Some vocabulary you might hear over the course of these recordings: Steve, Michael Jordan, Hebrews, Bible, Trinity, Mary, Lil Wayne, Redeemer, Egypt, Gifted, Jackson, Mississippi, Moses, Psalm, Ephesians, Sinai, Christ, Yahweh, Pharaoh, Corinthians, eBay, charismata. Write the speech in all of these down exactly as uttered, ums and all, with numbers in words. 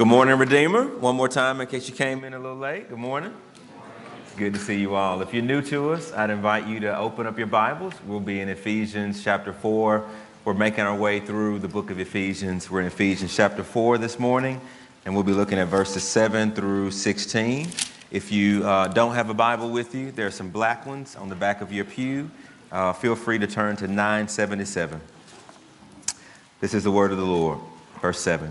Good morning, Redeemer. One more time in case you came in a little late. Good morning. Good to see you all. If you're new to us, I'd invite you to open up your Bibles. We'll be in Ephesians chapter four. We're making our way through the book of Ephesians. We're in Ephesians chapter four this morning, and we'll be looking at verses seven through sixteen. If you uh, don't have a Bible with you, there are some black ones on the back of your pew. Uh, feel free to turn to nine seventy-seven. This is the word of the Lord, verse seven.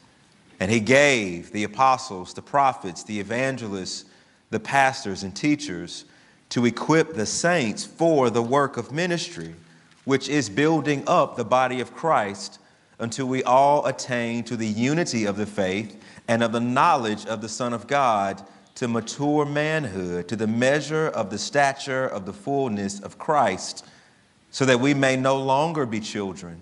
And he gave the apostles, the prophets, the evangelists, the pastors and teachers to equip the saints for the work of ministry, which is building up the body of Christ until we all attain to the unity of the faith and of the knowledge of the Son of God, to mature manhood, to the measure of the stature of the fullness of Christ, so that we may no longer be children,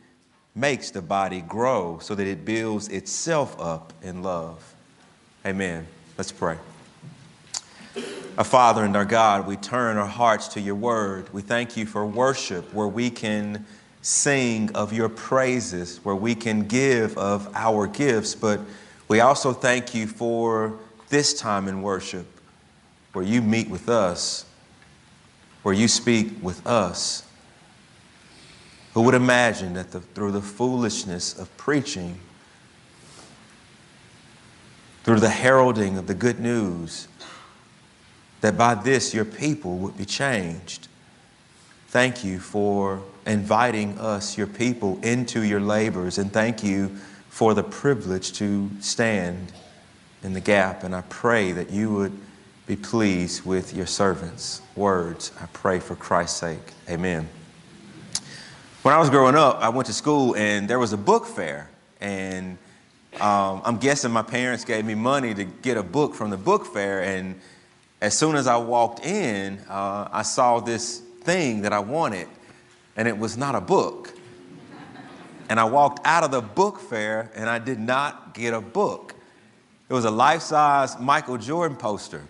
makes the body grow so that it builds itself up in love. Amen. Let's pray. Our Father and our God, we turn our hearts to your word. We thank you for worship, where we can sing of your praises, where we can give of our gifts, but we also thank you for this time in worship, where you meet with us, where you speak with us. Who would imagine that the, through the foolishness of preaching, through the heralding of the good news, that by this your people would be changed? Thank you for inviting us, your people, into your labors, and thank you for the privilege to stand in the gap. And I pray that you would be pleased with your servants' words. I pray for Christ's sake. Amen. When I was growing up, I went to school and there was a book fair, and um, I'm guessing my parents gave me money to get a book from the book fair. And as soon as I walked in, uh, I saw this thing that I wanted, and it was not a book. And I walked out of the book fair and I did not get a book. It was a life-size Michael Jordan poster.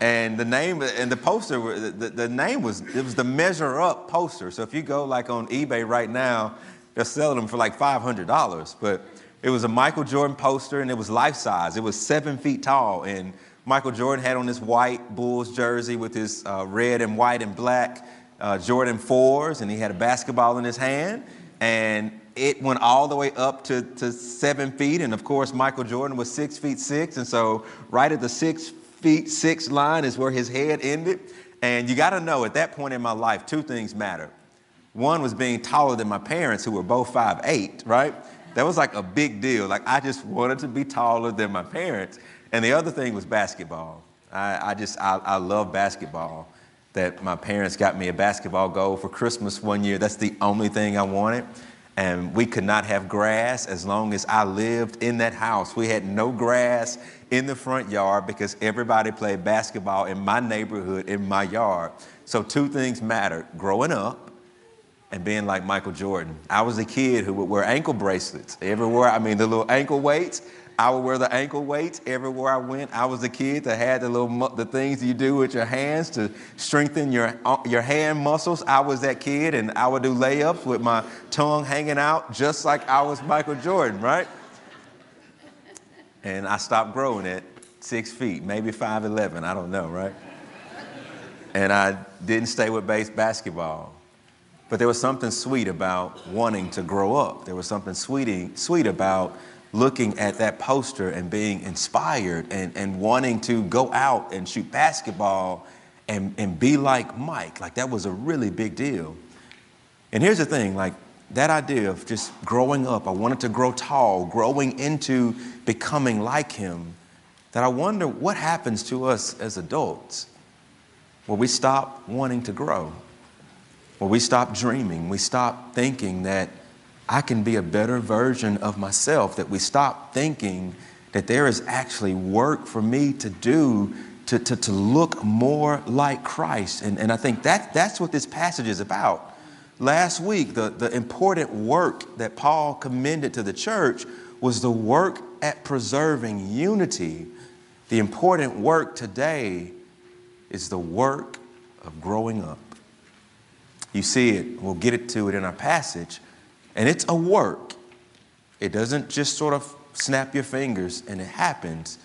And the name and the poster, the, the name was, it was the Measure Up poster. So if you go like on eBay right now, they're selling them for like five hundred dollars. But it was a Michael Jordan poster, and it was life size. It was seven feet tall. And Michael Jordan had on this white Bulls jersey with his uh, red and white and black uh, Jordan fours. And he had a basketball in his hand. And it went all the way up to, to seven feet. And of course, Michael Jordan was six feet six. And so right at the six feet. Feet six line is where his head ended. And you got to know, at that point in my life, two things matter. One was being taller than my parents, who were both five eight, right? That was like a big deal. Like, I just wanted to be taller than my parents. And the other thing was basketball. I, I just, I, I love basketball. That my parents got me a basketball goal for Christmas one year. That's the only thing I wanted. And we could not have grass as long as I lived in that house. We had no grass in the front yard because everybody played basketball in my neighborhood, in my yard. So two things mattered: growing up and being like Michael Jordan. I was a kid who would wear ankle bracelets everywhere. I mean, the little ankle weights. I would wear the ankle weights everywhere I went. I was a kid that had the little the things you do with your hands to strengthen your your hand muscles. I was that kid, and I would do layups with my tongue hanging out, just like I was Michael Jordan, right? And I stopped growing at six feet, maybe five eleven, I don't know, right? And I didn't stay with base basketball. But there was something sweet about wanting to grow up. There was something sweet, sweet about looking at that poster and being inspired and, and wanting to go out and shoot basketball and, and be like Mike. Like, that was a really big deal. And here's the thing, like, that idea of just growing up, I wanted to grow tall, growing into becoming like him, that I wonder what happens to us as adults. Well, we stop wanting to grow. Well, we stop dreaming. We stop thinking that I can be a better version of myself, that we stop thinking that there is actually work for me to do to, to, to look more like Christ. And, and I think that, that's what this passage is about. Last week, the, the important work that Paul commended to the church was the work at preserving unity. The important work today is the work of growing up. You see it, we'll get it to it in our passage, and it's a work. It doesn't just sort of snap your fingers and it happens.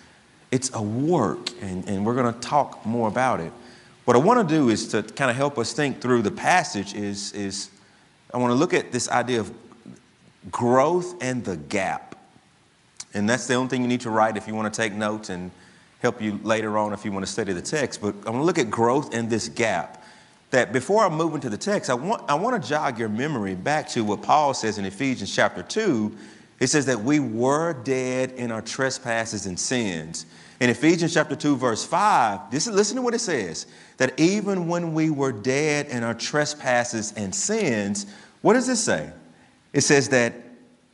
It's a work, and, and we're going to talk more about it. What I want to do is to kind of help us think through the passage is, is I want to look at this idea of growth and the gap. And that's the only thing you need to write if you want to take notes and help you later on if you want to study the text. But I want to look at growth and this gap. That before I move into the text, I want, I want to jog your memory back to what Paul says in Ephesians chapter two. It says that we were dead in our trespasses and sins. In Ephesians chapter two, verse five, this is, listen to what it says, that even when we were dead in our trespasses and sins, what does this say? It says that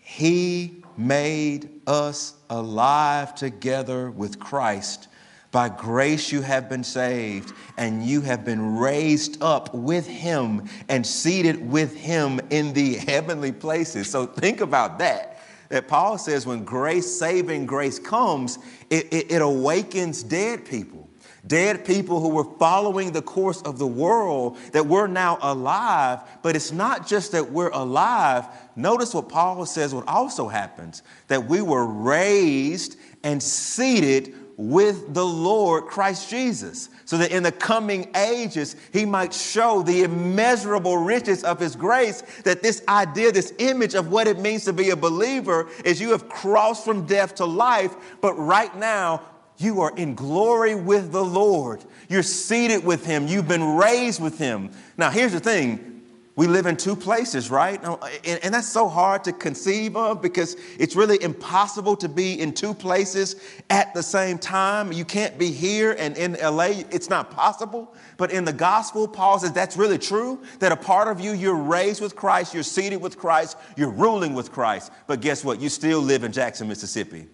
he made us alive together with Christ. By grace you have been saved, and you have been raised up with him and seated with him in the heavenly places. So think about that. That Paul says when grace, saving grace comes, it, it, it awakens dead people. Dead people who were following the course of the world, that we're now alive, but it's not just that we're alive. Notice what Paul says what also happens, that we were raised and seated with the Lord Christ Jesus, so that in the coming ages, he might show the immeasurable riches of his grace, that this idea, this image of what it means to be a believer is you have crossed from death to life, but right now, you are in glory with the Lord. You're seated with him. You've been raised with him. Now, here's the thing. We live in two places, right? And that's so hard to conceive of because it's really impossible to be in two places at the same time. You can't be here and in L A. It's not possible. But in the gospel, Paul says that's really true, that a part of you, you're raised with Christ, you're seated with Christ, you're ruling with Christ. But guess what? You still live in Jackson, Mississippi,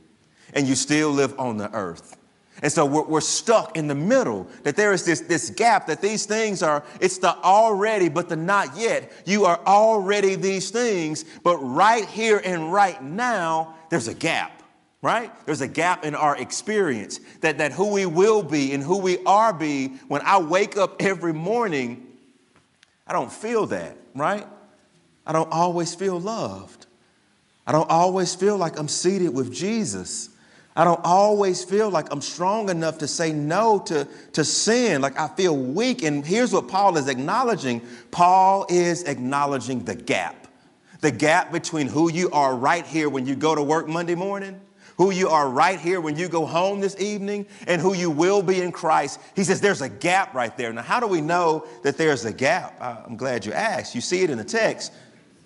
and you still live on the earth. And so we're, we're stuck in the middle, that there is this, this gap, that these things are, it's the already, but the not yet. You are already these things, but right here and right now, there's a gap, right? There's a gap in our experience, that, that who we will be and who we are be, when I wake up every morning, I don't feel that, right? I don't always feel loved. I don't always feel like I'm seated with Jesus. I don't always feel like I'm strong enough to say no to, to sin, like I feel weak. And here's what Paul is acknowledging. Paul is acknowledging the gap, the gap between who you are right here when you go to work Monday morning, who you are right here when you go home this evening, and who you will be in Christ. He says there's a gap right there. Now, how do we know that there's a gap? I'm glad you asked. You see it in the text.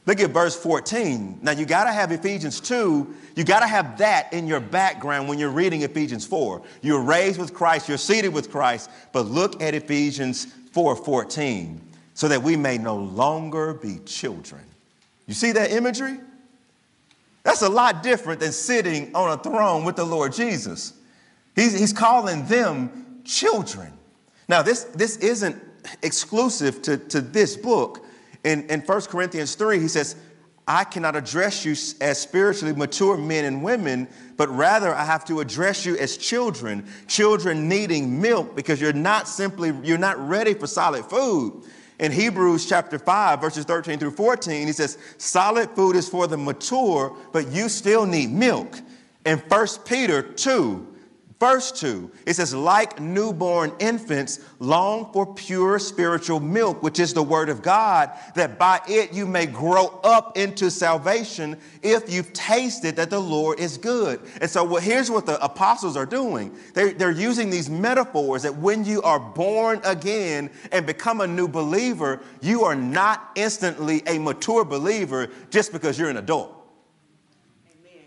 Look at verse fourteen. Now, you got to have Ephesians two. You got to have that in your background when you're reading Ephesians four. You're raised with Christ. You're seated with Christ. But look at Ephesians four fourteen, so that we may no longer be children. You see that imagery? That's a lot different than sitting on a throne with the Lord Jesus. He's, he's calling them children. Now, this, this isn't exclusive to, to this book. In, in First Corinthians three, he says, I cannot address you as spiritually mature men and women, but rather I have to address you as children, children needing milk because you're not simply, you're not ready for solid food. In Hebrews chapter five, verses thirteen through fourteen, he says, solid food is for the mature, but you still need milk. In First Peter two, Verse two, it says, like newborn infants, long for pure spiritual milk, which is the word of God, that by it you may grow up into salvation if you've tasted that the Lord is good. And so well, here's what the apostles are doing. They're, they're using these metaphors that when you are born again and become a new believer, you are not instantly a mature believer just because you're an adult. Amen.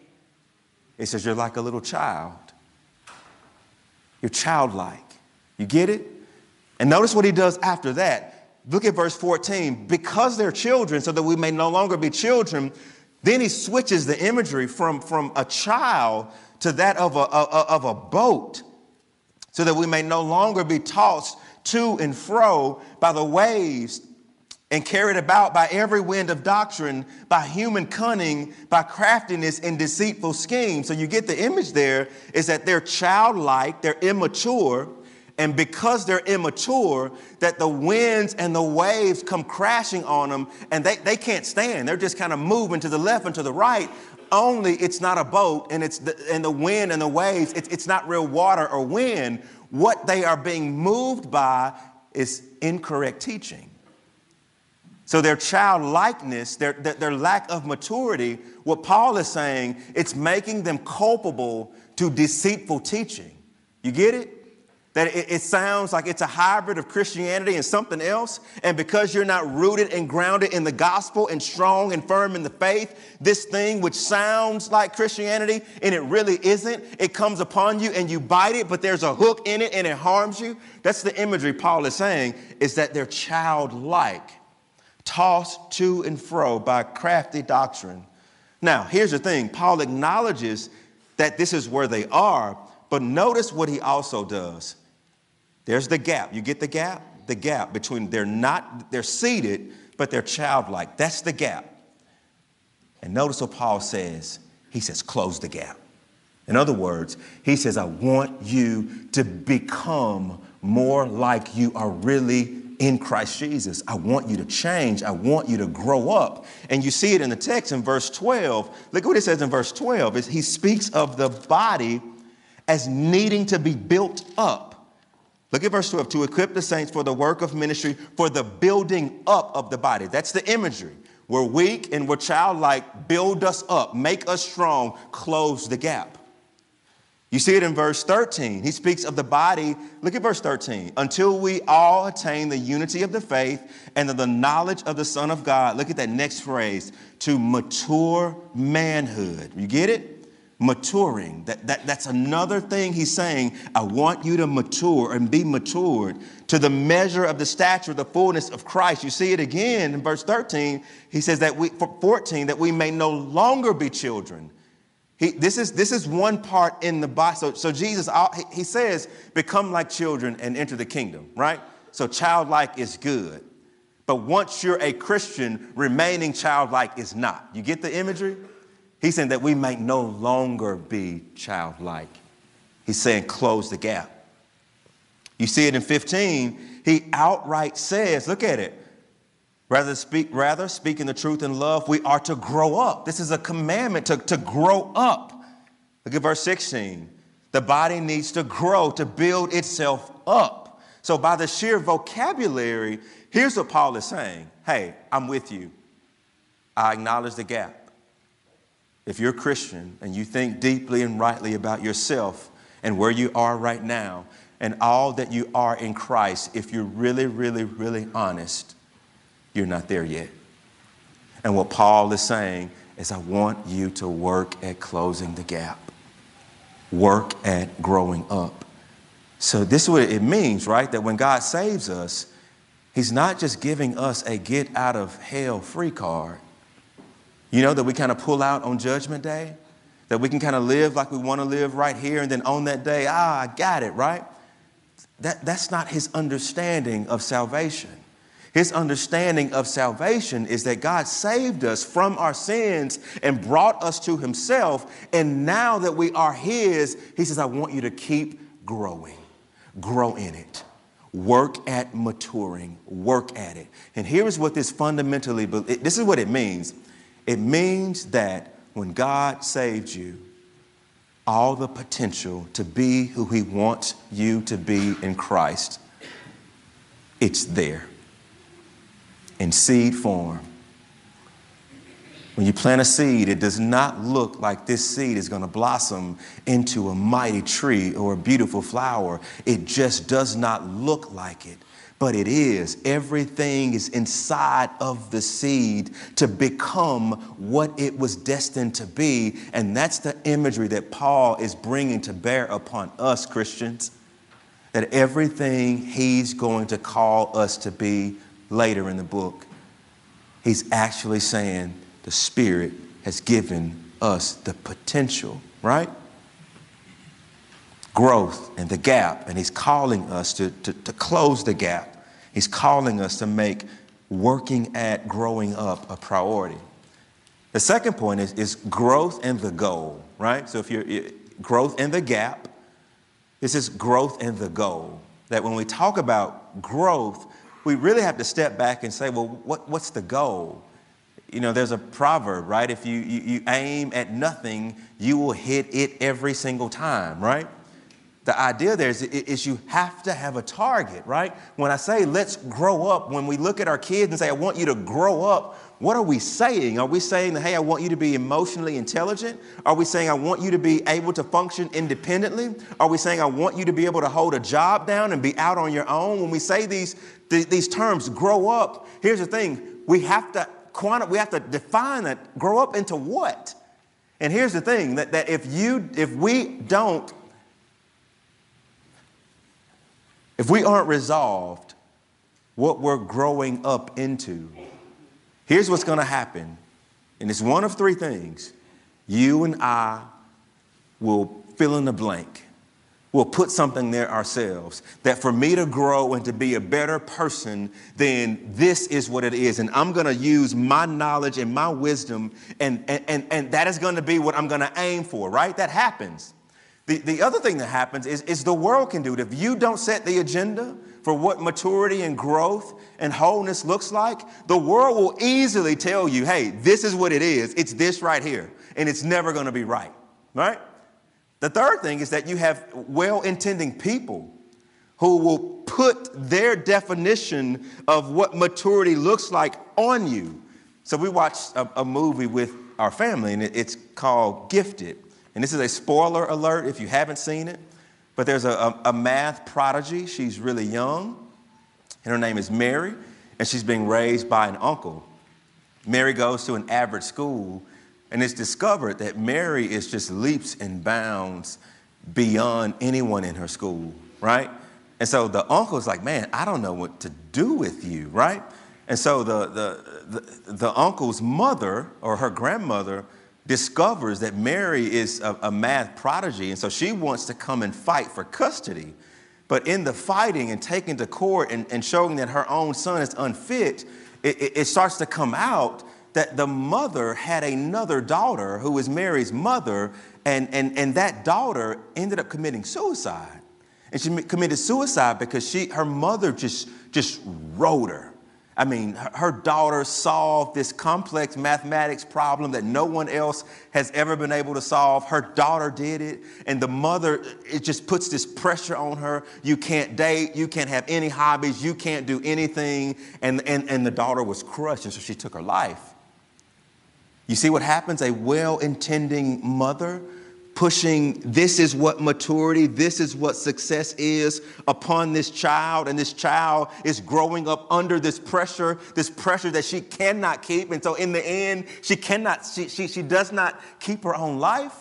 It says you're like a little child. You're childlike. You get it? And notice what he does after that. Look at verse fourteen. Because they're children, so that we may no longer be children, then he switches the imagery from, from a child to that of a, a, of a boat, so that we may no longer be tossed to and fro by the waves and carried about by every wind of doctrine, by human cunning, by craftiness and deceitful schemes. So you get the image there is that they're childlike, they're immature, and because they're immature, that the winds and the waves come crashing on them, and they, they can't stand. They're just kind of moving to the left and to the right, only it's not a boat, and it's the, and the wind and the waves, it's, it's not real water or wind. What they are being moved by is incorrect teaching. So their childlikeness, their, their lack of maturity, what Paul is saying, it's making them culpable to deceitful teaching. You get it? That it, it sounds like it's a hybrid of Christianity and something else. And because you're not rooted and grounded in the gospel and strong and firm in the faith, this thing which sounds like Christianity and it really isn't, it comes upon you and you bite it, but there's a hook in it and it harms you. That's the imagery Paul is saying, is that they're childlike, tossed to and fro by crafty doctrine. Now, here's the thing. Paul acknowledges that this is where they are, but notice what he also does. There's the gap. You get the gap? The gap between they're not, they're seated, but they're childlike. That's the gap. And notice what Paul says. He says, close the gap. In other words, he says, I want you to become more like you are really in Christ Jesus. I want you to change. I want you to grow up. And you see it in the text in verse twelve. Look what it says in verse twelve. Is he speaks of the body as needing to be built up. Look at verse twelve. To equip the saints for the work of ministry, for the building up of the body. That's the imagery. We're weak and we're childlike. Build us up. Make us strong. Close the gap. You see it in verse thirteen. He speaks of the body. Look at verse thirteen. Until we all attain the unity of the faith and of the knowledge of the Son of God. Look at that next phrase. To mature manhood. You get it? Maturing. That, that, that's another thing he's saying. I want you to mature and be matured to the measure of the stature, the fullness of Christ. You see it again in verse thirteen. He says that we, fourteen, that we may no longer be children. He, this is this is one part in the body. So, so Jesus, he says, become like children and enter the kingdom, right? So childlike is good. But once you're a Christian, remaining childlike is not. You get the imagery? He's saying that we may no longer be childlike. He's saying close the gap. You see it in fifteen. He outright says, look at it. Rather, speak, rather, speaking the truth in love, we are to grow up. This is a commandment to, to grow up. Look at verse sixteen. The body needs to grow, to build itself up. So by the sheer vocabulary, here's what Paul is saying. Hey, I'm with you. I acknowledge the gap. If you're a Christian and you think deeply and rightly about yourself and where you are right now and all that you are in Christ, if you're really, really, really honest, you're not there yet. And what Paul is saying is I want you to work at closing the gap. Work at growing up. So this is what it means, right? That when God saves us, he's not just giving us a get out of hell free card. You know, that we kind of pull out on Judgment Day, that we can kind of live like we want to live right here. And then on that day, ah, I got it, right? That, that's not his understanding of salvation. His understanding of salvation is that God saved us from our sins and brought us to himself. And now that we are his, he says, I want you to keep growing, grow in it, work at maturing, work at it. And here's what this fundamentally, this is what it means. It means that when God saved you, all the potential to be who He wants you to be in Christ, it's there in seed form. When you plant a seed, it does not look like this seed is going to blossom into a mighty tree or a beautiful flower. It just does not look like it, but it is. Everything is inside of the seed to become what it was destined to be. And that's the imagery that Paul is bringing to bear upon us, Christians, that everything he's going to call us to be later in the book, he's actually saying, the Spirit has given us the potential, right? Growth and the gap, and He's calling us to, to, to close the gap. He's calling us to make working at growing up a priority. The second point is, is growth and the goal, right? So if you're growth and the gap, this is growth and the goal. That when we talk about growth, we really have to step back and say, well, what, what's the goal? You know, there's a proverb, right? If you, you, you aim at nothing, you will hit it every single time, right? The idea there is, is you have to have a target, right? When I say let's grow up, when we look at our kids and say, I want you to grow up, what are we saying? Are we saying, hey, I want you to be emotionally intelligent? Are we saying I want you to be able to function independently? Are we saying I want you to be able to hold a job down and be out on your own? When we say these, th- these terms, grow up, here's the thing, we have to We have to define it. Grow up into what? And here's the thing, that, that if you, if we don't, if we aren't resolved what we're growing up into, here's what's going to happen. And it's one of three things. You and I will fill in the blank. We'll put something there ourselves, that for me to grow and to be a better person, then this is what it is. And I'm going to use my knowledge and my wisdom, and, and, and, and that is going to be what I'm going to aim for, right? That happens. The, the other thing that happens is, is the world can do it. If you don't set the agenda for what maturity and growth and wholeness looks like, the world will easily tell you, hey, this is what it is. It's this right here, and it's never going to be right, right? The third thing is that you have well-intending people who will put their definition of what maturity looks like on you. So we watched a, a movie with our family, and it, it's called Gifted. And this is a spoiler alert if you haven't seen it. But there's a, a, a math prodigy. She's really young, and her name is Mary, and she's being raised by an uncle. Mary goes to an average school, and it's discovered that Mary is just leaps and bounds beyond anyone in her school, right? And so the uncle's like, man, I don't know what to do with you, right? And so the, the, the, the uncle's mother, or her grandmother, discovers that Mary is a, a math prodigy, and so she wants to come and fight for custody. But in the fighting and taking to court and, and showing that her own son is unfit, it, it, it starts to come out that the mother had another daughter who was Mary's mother, and, and, and that daughter ended up committing suicide. And she committed suicide because she her mother just, just rode her. I mean, her daughter solved this complex mathematics problem that no one else has ever been able to solve. Her daughter did it, and the mother, it just puts this pressure on her. You can't date, you can't have any hobbies, you can't do anything. And, and, and the daughter was crushed, and so she took her life. You see what happens? A well-intending mother pushing this is what maturity, this is what success is upon this child, and this child is growing up under this pressure, this pressure that she cannot keep. And so in the end, she cannot, she she, she does not keep her own life.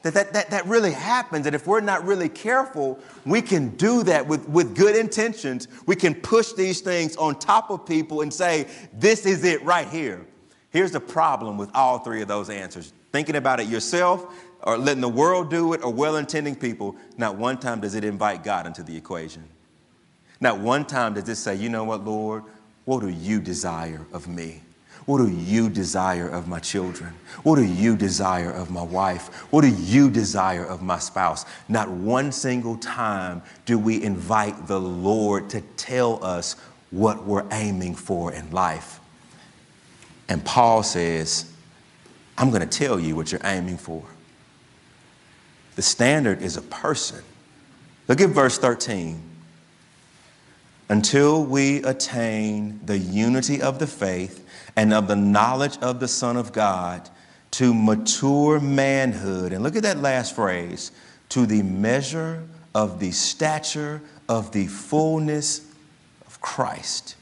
That, that, that, that really happens. And if we're not really careful, we can do that with, with good intentions. We can push these things on top of people and say, this is it right here. Here's the problem with all three of those answers. Thinking about it yourself, or letting the world do it, or well-intending people, not one time does it invite God into the equation. Not one time does it say, you know what, Lord, what do you desire of me? What do you desire of my children? What do you desire of my wife? What do you desire of my spouse? Not one single time do we invite the Lord to tell us what we're aiming for in life. And Paul says, I'm going to tell you what you're aiming for. The standard is a person. Look at verse thirteen. Until we attain the unity of the faith and of the knowledge of the Son of God to mature manhood. And look at that last phrase. To the measure of the stature of the fullness of Christ.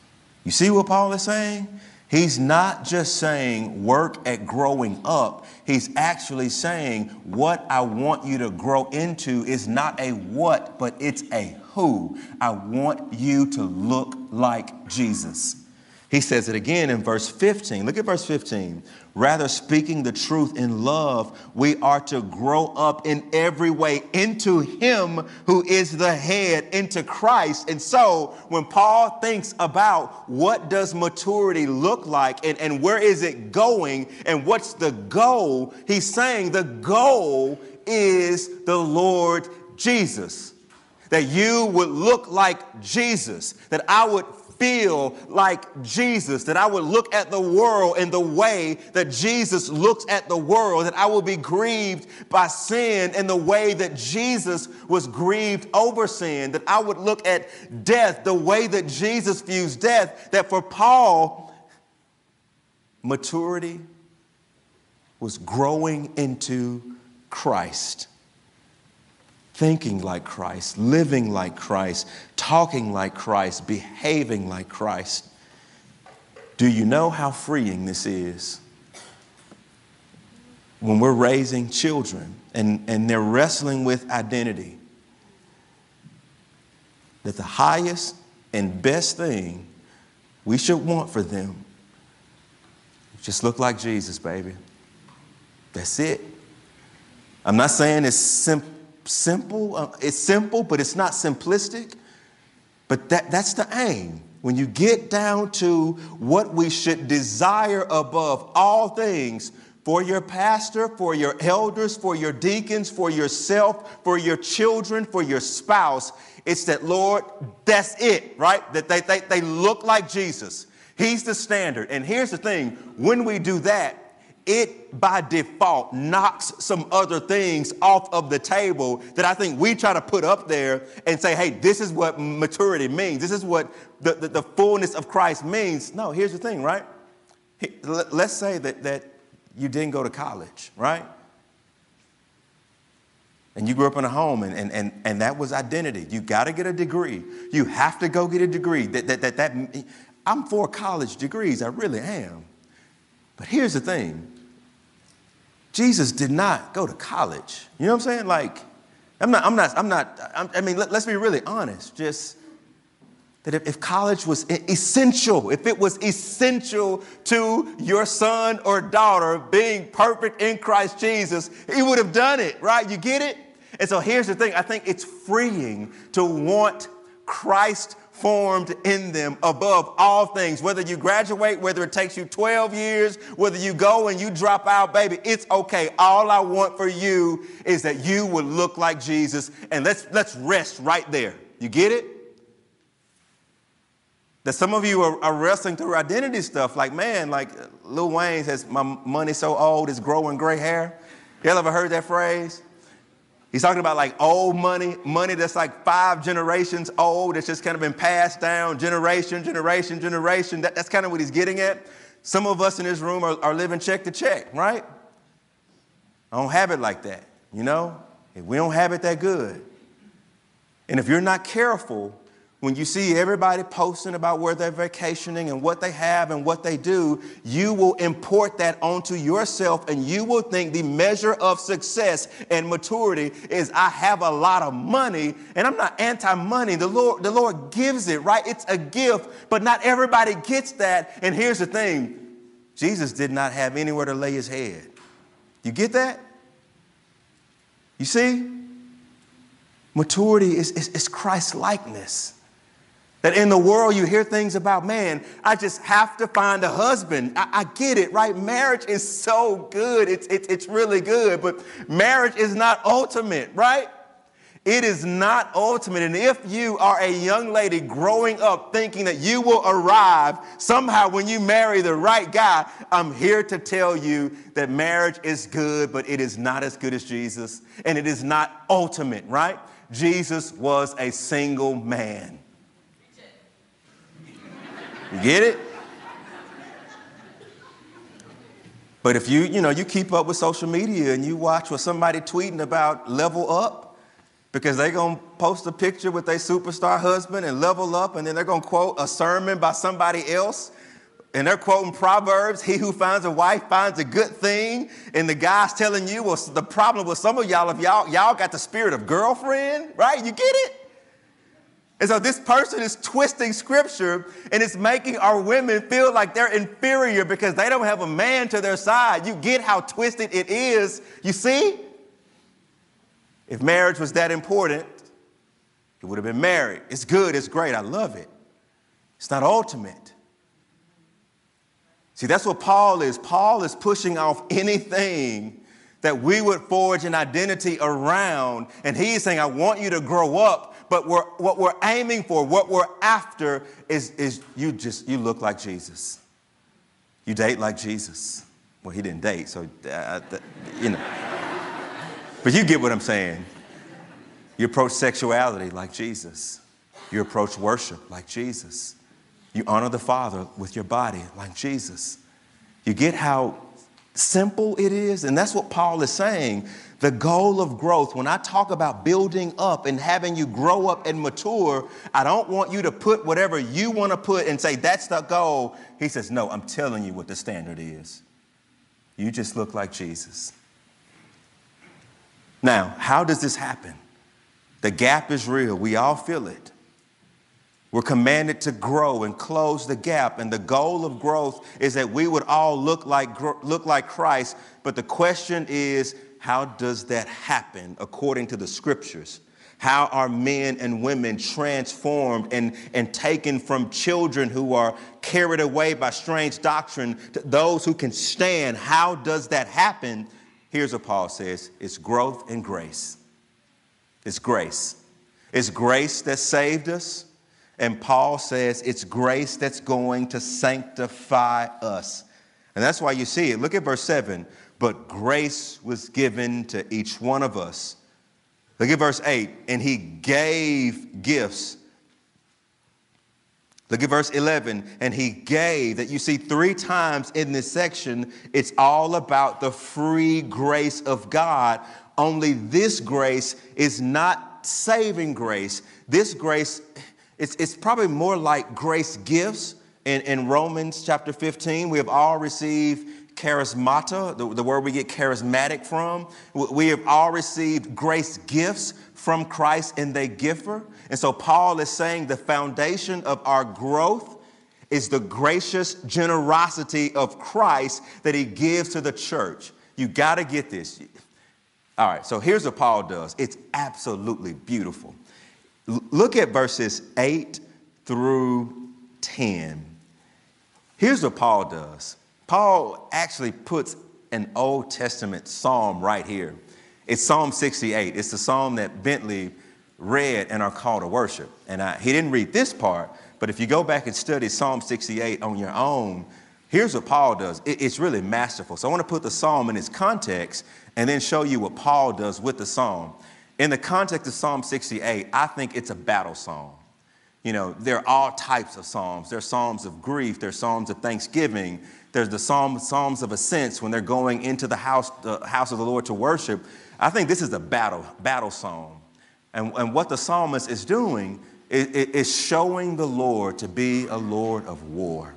You see what Paul is saying? He's not just saying work at growing up. He's actually saying what I want you to grow into is not a what, but it's a who. I want you to look like Jesus. He says it again in verse fifteen. Look at verse fifteen. Rather, speaking the truth in love, we are to grow up in every way into him who is the head, into Christ. And so when Paul thinks about what does maturity look like and, and where is it going and what's the goal, he's saying the goal is the Lord Jesus, that you would look like Jesus, that I would feel like Jesus, that I would look at the world in the way that Jesus looks at the world, that I will be grieved by sin in the way that Jesus was grieved over sin, that I would look at death the way that Jesus views death, that for Paul, maturity was growing into Christ. Thinking like Christ, living like Christ, talking like Christ, behaving like Christ. Do you know how freeing this is? When we're raising children and, and they're wrestling with identity, that the highest and best thing we should want for them, just look like Jesus, baby. That's it. I'm not saying it's simple. Simple, uh, it's simple, but it's not simplistic. But that, that's the aim. When you get down to what we should desire above all things for your pastor, for your elders, for your deacons, for yourself, for your children, for your spouse, it's that, Lord, that's it, right? That they, they, they look like Jesus. He's the standard. And here's the thing, when we do that, it by default knocks some other things off of the table that I think we try to put up there and say, hey, this is what maturity means. This is what the, the, the fullness of Christ means. No, here's the thing, right? Let's say that, that you didn't go to college, right? And you grew up in a home and, and, and, and that was identity. You got to get a degree. You have to go get a degree. That, that, that, that, I'm for college degrees. I really am. But here's the thing. Jesus did not go to college. You know what I'm saying? Like, I'm not, I'm not, I'm not, I'm, I mean, let, let's be really honest. Just that if, if college was essential, if it was essential to your son or daughter being perfect in Christ Jesus, he would have done it, right? You get it? And so here's the thing. I think it's freeing to want Christ formed in them above all things, whether you graduate, whether it takes you twelve years, whether you go and you drop out, baby, it's okay. All I want for you is that you would look like Jesus, and let's let's rest right there. You get it? That some of you are, are wrestling through identity stuff, like, man, like Lil Wayne says, my money's so old, it's growing gray hair. Y'all ever heard that phrase? He's talking about like old money, money that's like five generations old. That's just kind of been passed down generation, generation, generation. That, that's kind of what he's getting at. Some of us in this room are, are living check to check, right? I don't have it like that, you know? We don't have it that good. And if you're not careful, when you see everybody posting about where they're vacationing and what they have and what they do, you will import that onto yourself and you will think the measure of success and maturity is I have a lot of money. And I'm not anti-money. The Lord, the Lord gives it, right? It's a gift, but not everybody gets that. And here's the thing. Jesus did not have anywhere to lay his head. You get that? You see? Maturity is, is, is Christ-likeness. That in the world you hear things about, man, I just have to find a husband. I, I get it, right? Marriage is so good. It's, it's, it's really good. But marriage is not ultimate, right? It is not ultimate. And if you are a young lady growing up thinking that you will arrive somehow when you marry the right guy, I'm here to tell you that marriage is good, but it is not as good as Jesus, and it is not ultimate, right? Jesus was a single man. You get it? But if you, you know, you keep up with social media and you watch what somebody tweeting about level up, because they're going to post a picture with their superstar husband and level up, and then they're going to quote a sermon by somebody else, and they're quoting Proverbs, he who finds a wife finds a good thing, and the guy's telling you, well, the problem with some of y'all, if y'all, y'all got the spirit of girlfriend, right? You get it? And so this person is twisting scripture, and it's making our women feel like they're inferior because they don't have a man to their side. You get how twisted it is. You see? If marriage was that important, it would have been married. It's good. It's great. I love it. It's not ultimate. See, that's what Paul is. Paul is pushing off anything that we would forge an identity around. And he's saying, I want you to grow up. But we're, what we're aiming for, what we're after is, is you just, you look like Jesus. You date like Jesus. Well, he didn't date, so, uh, th- you know. But you get what I'm saying. You approach sexuality like Jesus. You approach worship like Jesus. You honor the Father with your body like Jesus. You get how simple it is? And that's what Paul is saying. The goal of growth, when I talk about building up and having you grow up and mature, I don't want you to put whatever you want to put and say, that's the goal. He says, no, I'm telling you what the standard is. You just look like Jesus. Now, how does this happen? The gap is real. We all feel it. We're commanded to grow and close the gap. And the goal of growth is that we would all look like, look like Christ. But the question is, how does that happen according to the scriptures? How are men and women transformed and, and taken from children who are carried away by strange doctrine to those who can stand? How does that happen? Here's what Paul says. It's growth and grace. It's grace. It's grace that saved us. And Paul says it's grace that's going to sanctify us. And that's why you see it. Look at verse seven. But grace was given to each one of us. Look at verse eight. And he gave gifts. Look at verse eleven. And he gave. That you see three times in this section, it's all about the free grace of God. Only this grace is not saving grace. This grace, it's, it's probably more like grace gifts. In, in Romans chapter fifteen, we have all received charismata, the, the word we get charismatic from. We have all received grace gifts from Christ, and they differ. And so Paul is saying the foundation of our growth is the gracious generosity of Christ that he gives to the church. You got to get this. All right, so here's what Paul does. It's absolutely beautiful. L- look at verses eight through ten. Here's what Paul does. Paul actually puts an Old Testament psalm right here. It's Psalm sixty-eight. It's the psalm that Bentley read in our call to worship. And I, he didn't read this part, but if you go back and study Psalm sixty-eight on your own, here's what Paul does. It, it's really masterful. So I want to put the psalm in its context and then show you what Paul does with the psalm. In the context of Psalm sixty-eight, I think it's a battle psalm. You know, there are all types of psalms. There are psalms of grief. There are psalms of thanksgiving. There's the psalm, psalms of ascents when they're going into the house, the house of the Lord to worship. I think this is a battle, battle psalm. And, and what the psalmist is doing is, is showing the Lord to be a Lord of war.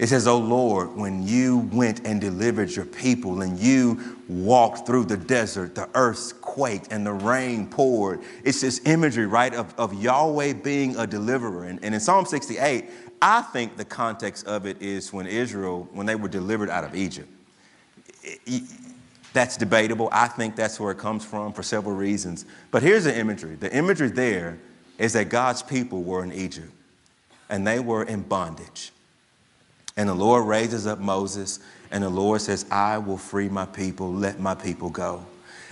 It says, O Lord, when you went and delivered your people and you walked through the desert, the earth quaked and the rain poured. It's this imagery, right, of, of Yahweh being a deliverer. And, and in Psalm sixty-eight, I think the context of it is when Israel, when they were delivered out of Egypt. It, it, that's debatable. I think that's where it comes from for several reasons. But here's the imagery. The imagery there is that God's people were in Egypt and they were in bondage. And the Lord raises up Moses, and the Lord says, I will free my people, let my people go.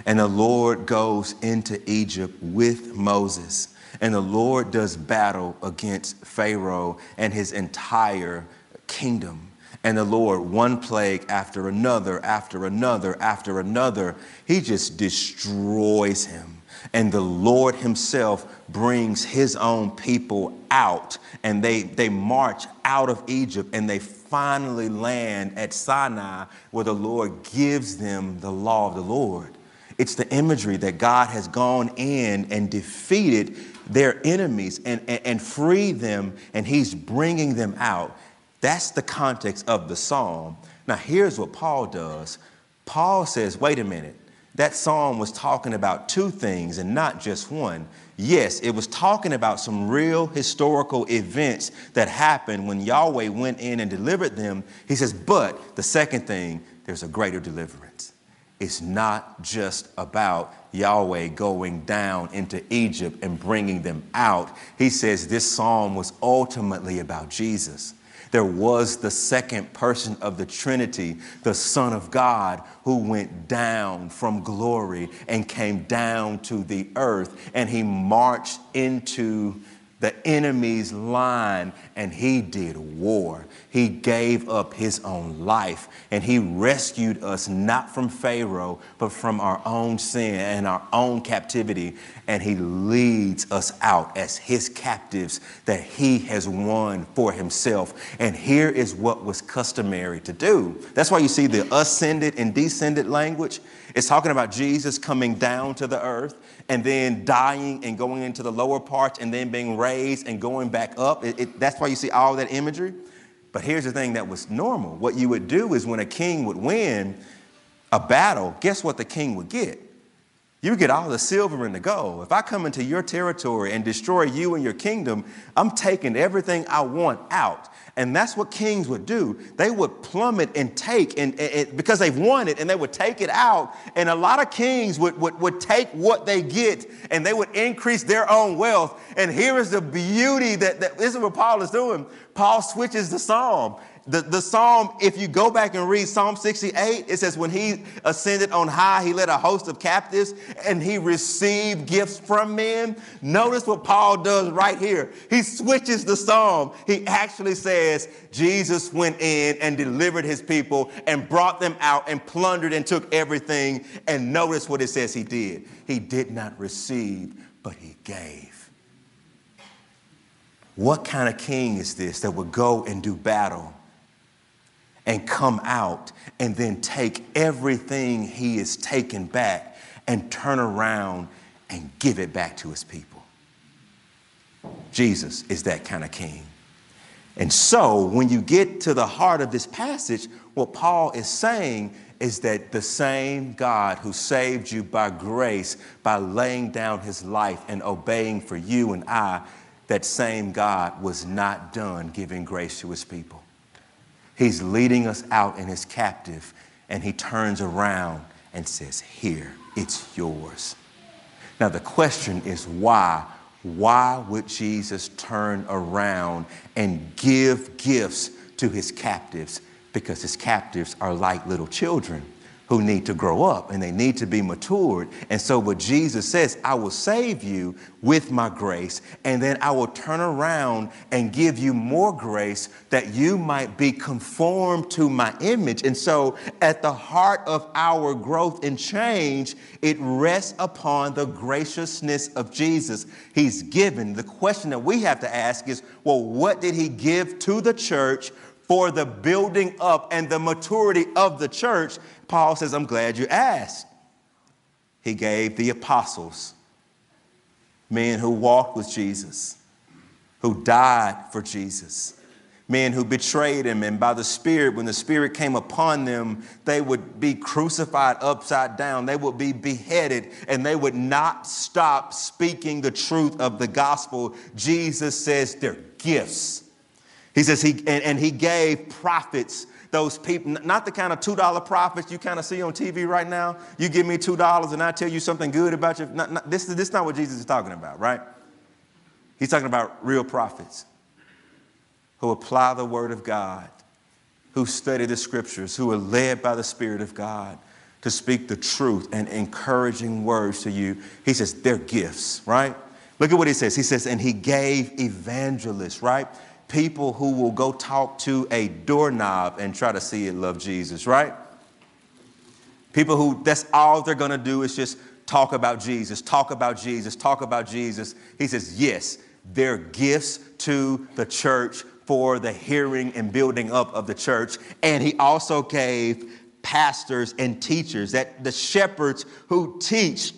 And the Lord goes into Egypt with Moses. And the Lord does battle against Pharaoh and his entire kingdom. And the Lord, one plague after another, after another, after another, he just destroys him. And the Lord himself brings his own people out, and they, they march out of Egypt, and they finally land at Sinai, where the Lord gives them the law of the Lord. It's the imagery that God has gone in and defeated their enemies and, and, and freed them, and he's bringing them out. That's the context of the psalm. Now, here's what Paul does. Paul says, wait a minute, that psalm was talking about two things and not just one. Yes, it was talking about some real historical events that happened when Yahweh went in and delivered them. He says, but the second thing, there's a greater deliverance. It's not just about Yahweh going down into Egypt and bringing them out. He says this psalm was ultimately about Jesus. There was the second person of the Trinity, the Son of God, who went down from glory and came down to the earth, and he marched into the enemy's line, and he did war. He gave up his own life, and he rescued us not from Pharaoh, but from our own sin and our own captivity, and he leads us out as his captives that he has won for himself. And here is what was customary to do. That's why you see the ascended and descended language. It's talking about Jesus coming down to the earth and then dying and going into the lower parts and then being raised and going back up. It, it, that's why you see all that imagery. But here's the thing that was normal. What you would do is when a king would win a battle, guess what the king would get? You would get all the silver and the gold. If I come into your territory and destroy you and your kingdom, I'm taking everything I want out. And that's what kings would do. They would plummet and take, and, and, and because they've won it, and they would take it out. And a lot of kings would, would, would take what they get, and they would increase their own wealth. And here is the beauty that, that this is what Paul is doing. Paul switches the psalm. The, the psalm, if you go back and read Psalm sixty-eight, it says when he ascended on high, he led a host of captives and he received gifts from men. Notice what Paul does right here. He switches the psalm. He actually says Jesus went in and delivered his people and brought them out and plundered and took everything. And notice what it says he did. He did not receive, but he gave. What kind of king is this that would go and do battle and come out and then take everything he is taken back and turn around and give it back to his people? Jesus is that kind of king. And so when you get to the heart of this passage, what Paul is saying is that the same God who saved you by grace, by laying down his life and obeying for you and I, that same God was not done giving grace to his people. He's leading us out in his captive, and he turns around and says, here, it's yours. Now, the question is why? Why would Jesus turn around and give gifts to his captives? Because his captives are like little children who need to grow up, and they need to be matured. And so what Jesus says, I will save you with my grace, and then I will turn around and give you more grace that you might be conformed to my image. And so at the heart of our growth and change, it rests upon the graciousness of Jesus. He's given. The question that we have to ask is, well, what did he give to the church for the building up and the maturity of the church? Paul says, I'm glad you asked. He gave the apostles, men who walked with Jesus, who died for Jesus, men who betrayed him, and by the Spirit, when the Spirit came upon them, they would be crucified upside down. They would be beheaded, and they would not stop speaking the truth of the gospel. Jesus says they're gifts. He says, he, and, and he gave prophets, those people, not the kind of two dollar prophets you kind of see on T V right now. You give me two dollars and I tell you something good about you. Not, not, this, this is not what Jesus is talking about, right? He's talking about real prophets who apply the word of God, who study the scriptures, who are led by the Spirit of God, to speak the truth and encouraging words to you. He says they're gifts, right? Look at what he says. He says, and he gave evangelists, right? People who will go talk to a doorknob and try to see it love Jesus, right? People who, that's all they're going to do is just talk about Jesus, talk about Jesus, talk about Jesus. He says, yes, they're gifts to the church for the hearing and building up of the church. And he also gave pastors and teachers, that the shepherds who teach.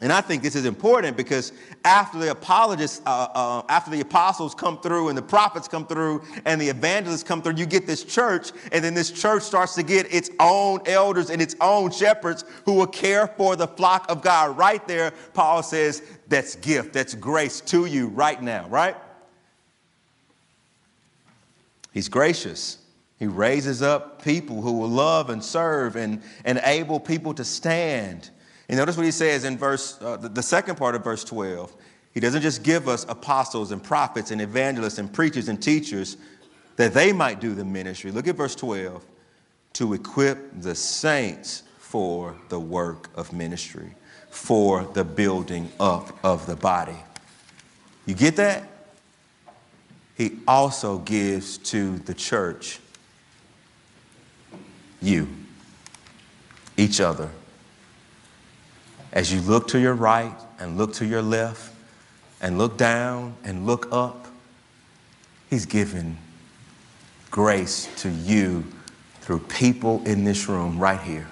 And I think this is important because after the apologists, uh, uh, after the apostles come through and the prophets come through and the evangelists come through, you get this church, and then this church starts to get its own elders and its own shepherds who will care for the flock of God. Right there, Paul says, that's gift, that's grace to you right now, right? He's gracious. He raises up people who will love and serve and enable people to stand. And notice what he says in verse, uh, the second part of verse twelve. He doesn't just give us apostles and prophets and evangelists and preachers and teachers that they might do the ministry. Look at verse twelve. To equip the saints for the work of ministry, for the building up of the body. You get that? He also gives to the church you, each other. As you look to your right and look to your left and look down and look up, he's given grace to you through people in this room right here.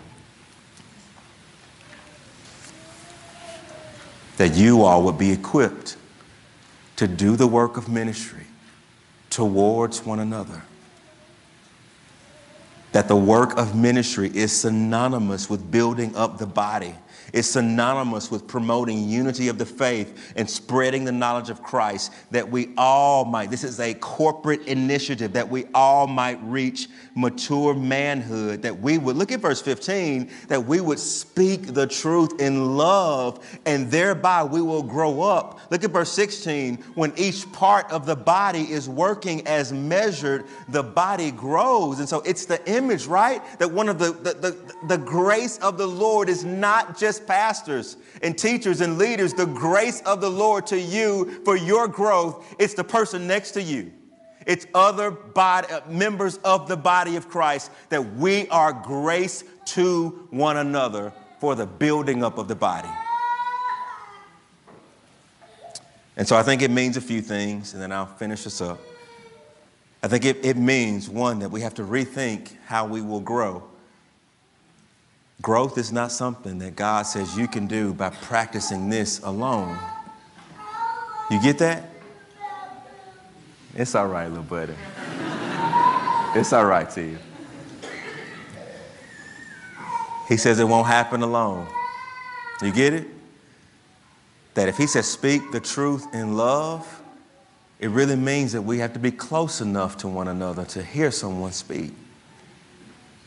That you all would be equipped to do the work of ministry towards one another. That the work of ministry is synonymous with building up the body. It's synonymous with promoting unity of the faith and spreading the knowledge of Christ, that we all might, this is a corporate initiative, that we all might reach mature manhood, that we would, look at verse fifteen, that we would speak the truth in love and thereby we will grow up. Look at verse sixteen, when each part of the body is working as measured, the body grows. And so it's the image, right? That one of the, the, the, the grace of the Lord is not just pastors and teachers and leaders, the grace of the Lord to you for your growth, it's the person next to you. It's other body, members of the body of Christ, that we are grace to one another for the building up of the body. And so I think it means a few things, and then I'll finish this up. I think it, it means, one, that we have to rethink how we will grow. Growth is not something that God says you can do by practicing this alone. You get that? It's all right, little buddy. It's all right to you. He says it won't happen alone. You get it? That if he says speak the truth in love, it really means that we have to be close enough to one another to hear someone speak.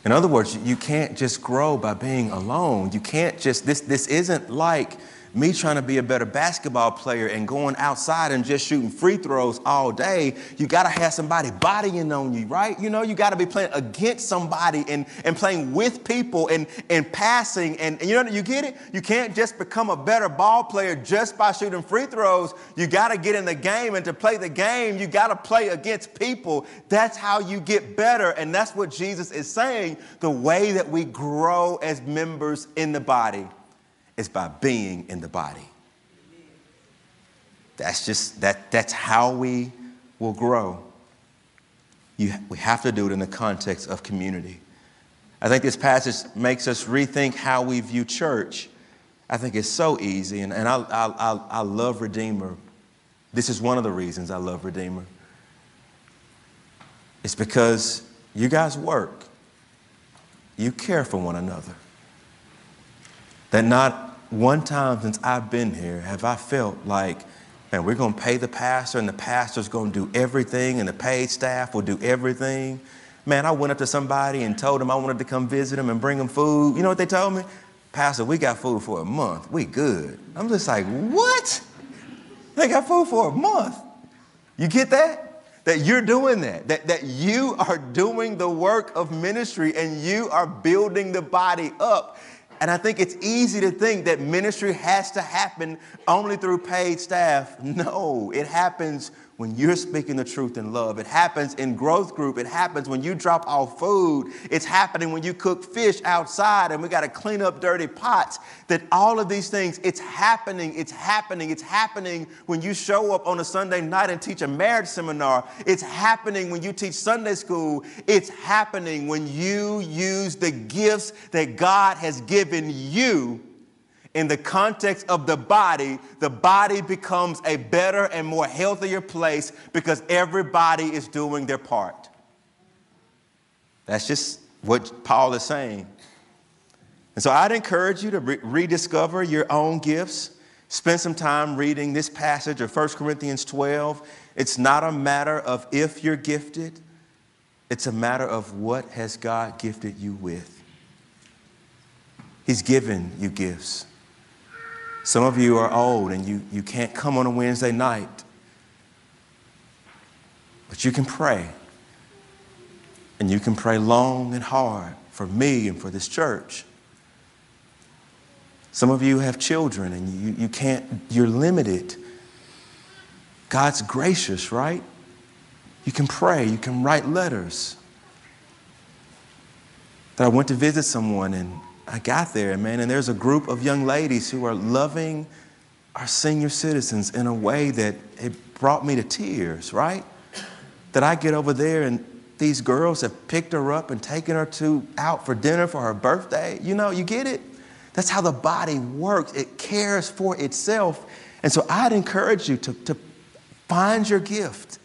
In other words, you can't just grow by being alone. You can't just, this, this isn't like me trying to be a better basketball player and going outside and just shooting free throws all day. You got to have somebody bodying on you, right? You know, you got to be playing against somebody and, and playing with people and, and passing. And, and you know, you get it? You can't just become a better ball player just by shooting free throws. You got to get in the game, and to play the game, you got to play against people. That's how you get better. And that's what Jesus is saying. The way that we grow as members in the body, it's by being in the body. That's just, that, that's how we will grow. You, we have to do it in the context of community. I think this passage makes us rethink how we view church. I think it's so easy, and, and I, I, I, I love Redeemer. This is one of the reasons I love Redeemer. It's because you guys work. You care for one another. That not one time since I've been here have I felt like, man, we're going to pay the pastor and the pastor's going to do everything and the paid staff will do everything. Man, I went up to somebody and told them I wanted to come visit them and bring them food. You know what they told me? Pastor, we got food for a month. We good. I'm just like, what? They got food for a month. You get that? That you're doing that, that, that you are doing the work of ministry and you are building the body up. And I think it's easy to think that ministry has to happen only through paid staff. No, it happens when you're speaking the truth in love. It happens in growth group. It happens when you drop off food. It's happening when you cook fish outside and we got to clean up dirty pots. That all of these things, it's happening, it's happening, it's happening when you show up on a Sunday night and teach a marriage seminar. It's happening when you teach Sunday school. It's happening when you use the gifts that God has given you. In the context of the body, the body becomes a better and more healthier place because everybody is doing their part. That's just what Paul is saying. And so I'd encourage you to re- rediscover your own gifts. Spend some time reading this passage of First Corinthians twelve. It's not a matter of if you're gifted. It's a matter of what has God gifted you with. He's given you gifts. Some of you are old and you, you can't come on a Wednesday night, but you can pray. And you can pray long and hard for me and for this church. Some of you have children and you, you can't, you're limited. God's gracious, right? You can pray, you can write letters. That I went to visit someone and I got there, man, and there's a group of young ladies who are loving our senior citizens in a way that it brought me to tears, right? That I get over there and these girls have picked her up and taken her to out for dinner for her birthday. You know, you get it? That's how the body works. It cares for itself. And so I'd encourage you to, to find your gift.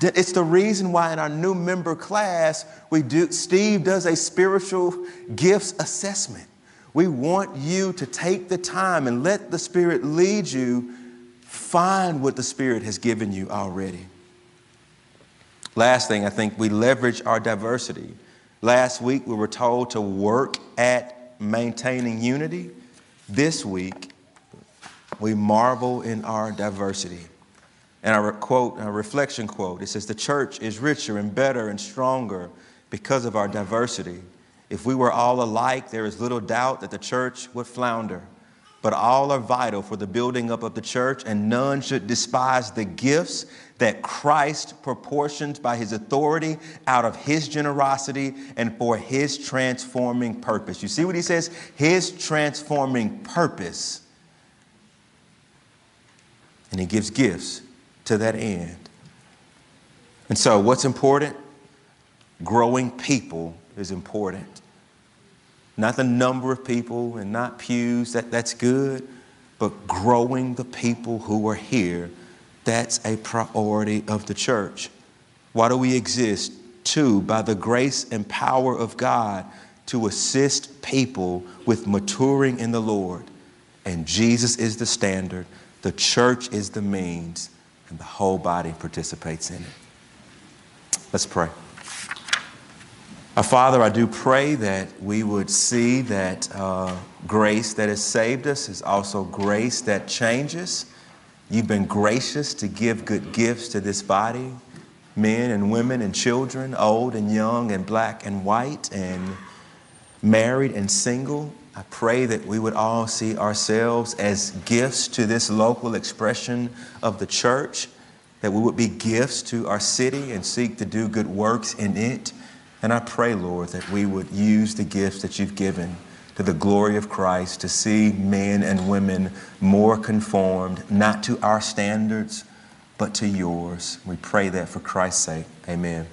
It's the reason why in our new member class, we do. Steve does a spiritual gifts assessment. We want you to take the time and let the Spirit lead you. Find what the Spirit has given you already. Last thing, I think we leverage our diversity. Last week, we were told to work at maintaining unity. This week, we marvel in our diversity. And our quote, our reflection quote, it says, the church is richer and better and stronger because of our diversity. If we were all alike, there is little doubt that the church would flounder. But all are vital for the building up of the church, and none should despise the gifts that Christ proportions by his authority out of his generosity and for his transforming purpose. You see what he says? His transforming purpose. And he gives gifts to that end. And so what's important? Growing people is important. Not the number of people and not pews, that, that's good, but growing the people who are here, that's a priority of the church. Why do we exist? Two, by the grace and power of God to assist people with maturing in the Lord. And Jesus is the standard. The church is the means. And the whole body participates in it. Let's pray. Our Father, I do pray that we would see that uh, grace that has saved us is also grace that changes. You've been gracious to give good gifts to this body, men and women and children, old and young and black and white and married and single. I pray that we would all see ourselves as gifts to this local expression of the church, that we would be gifts to our city and seek to do good works in it. And I pray, Lord, that we would use the gifts that you've given to the glory of Christ to see men and women more conformed, not to our standards, but to yours. We pray that for Christ's sake. Amen.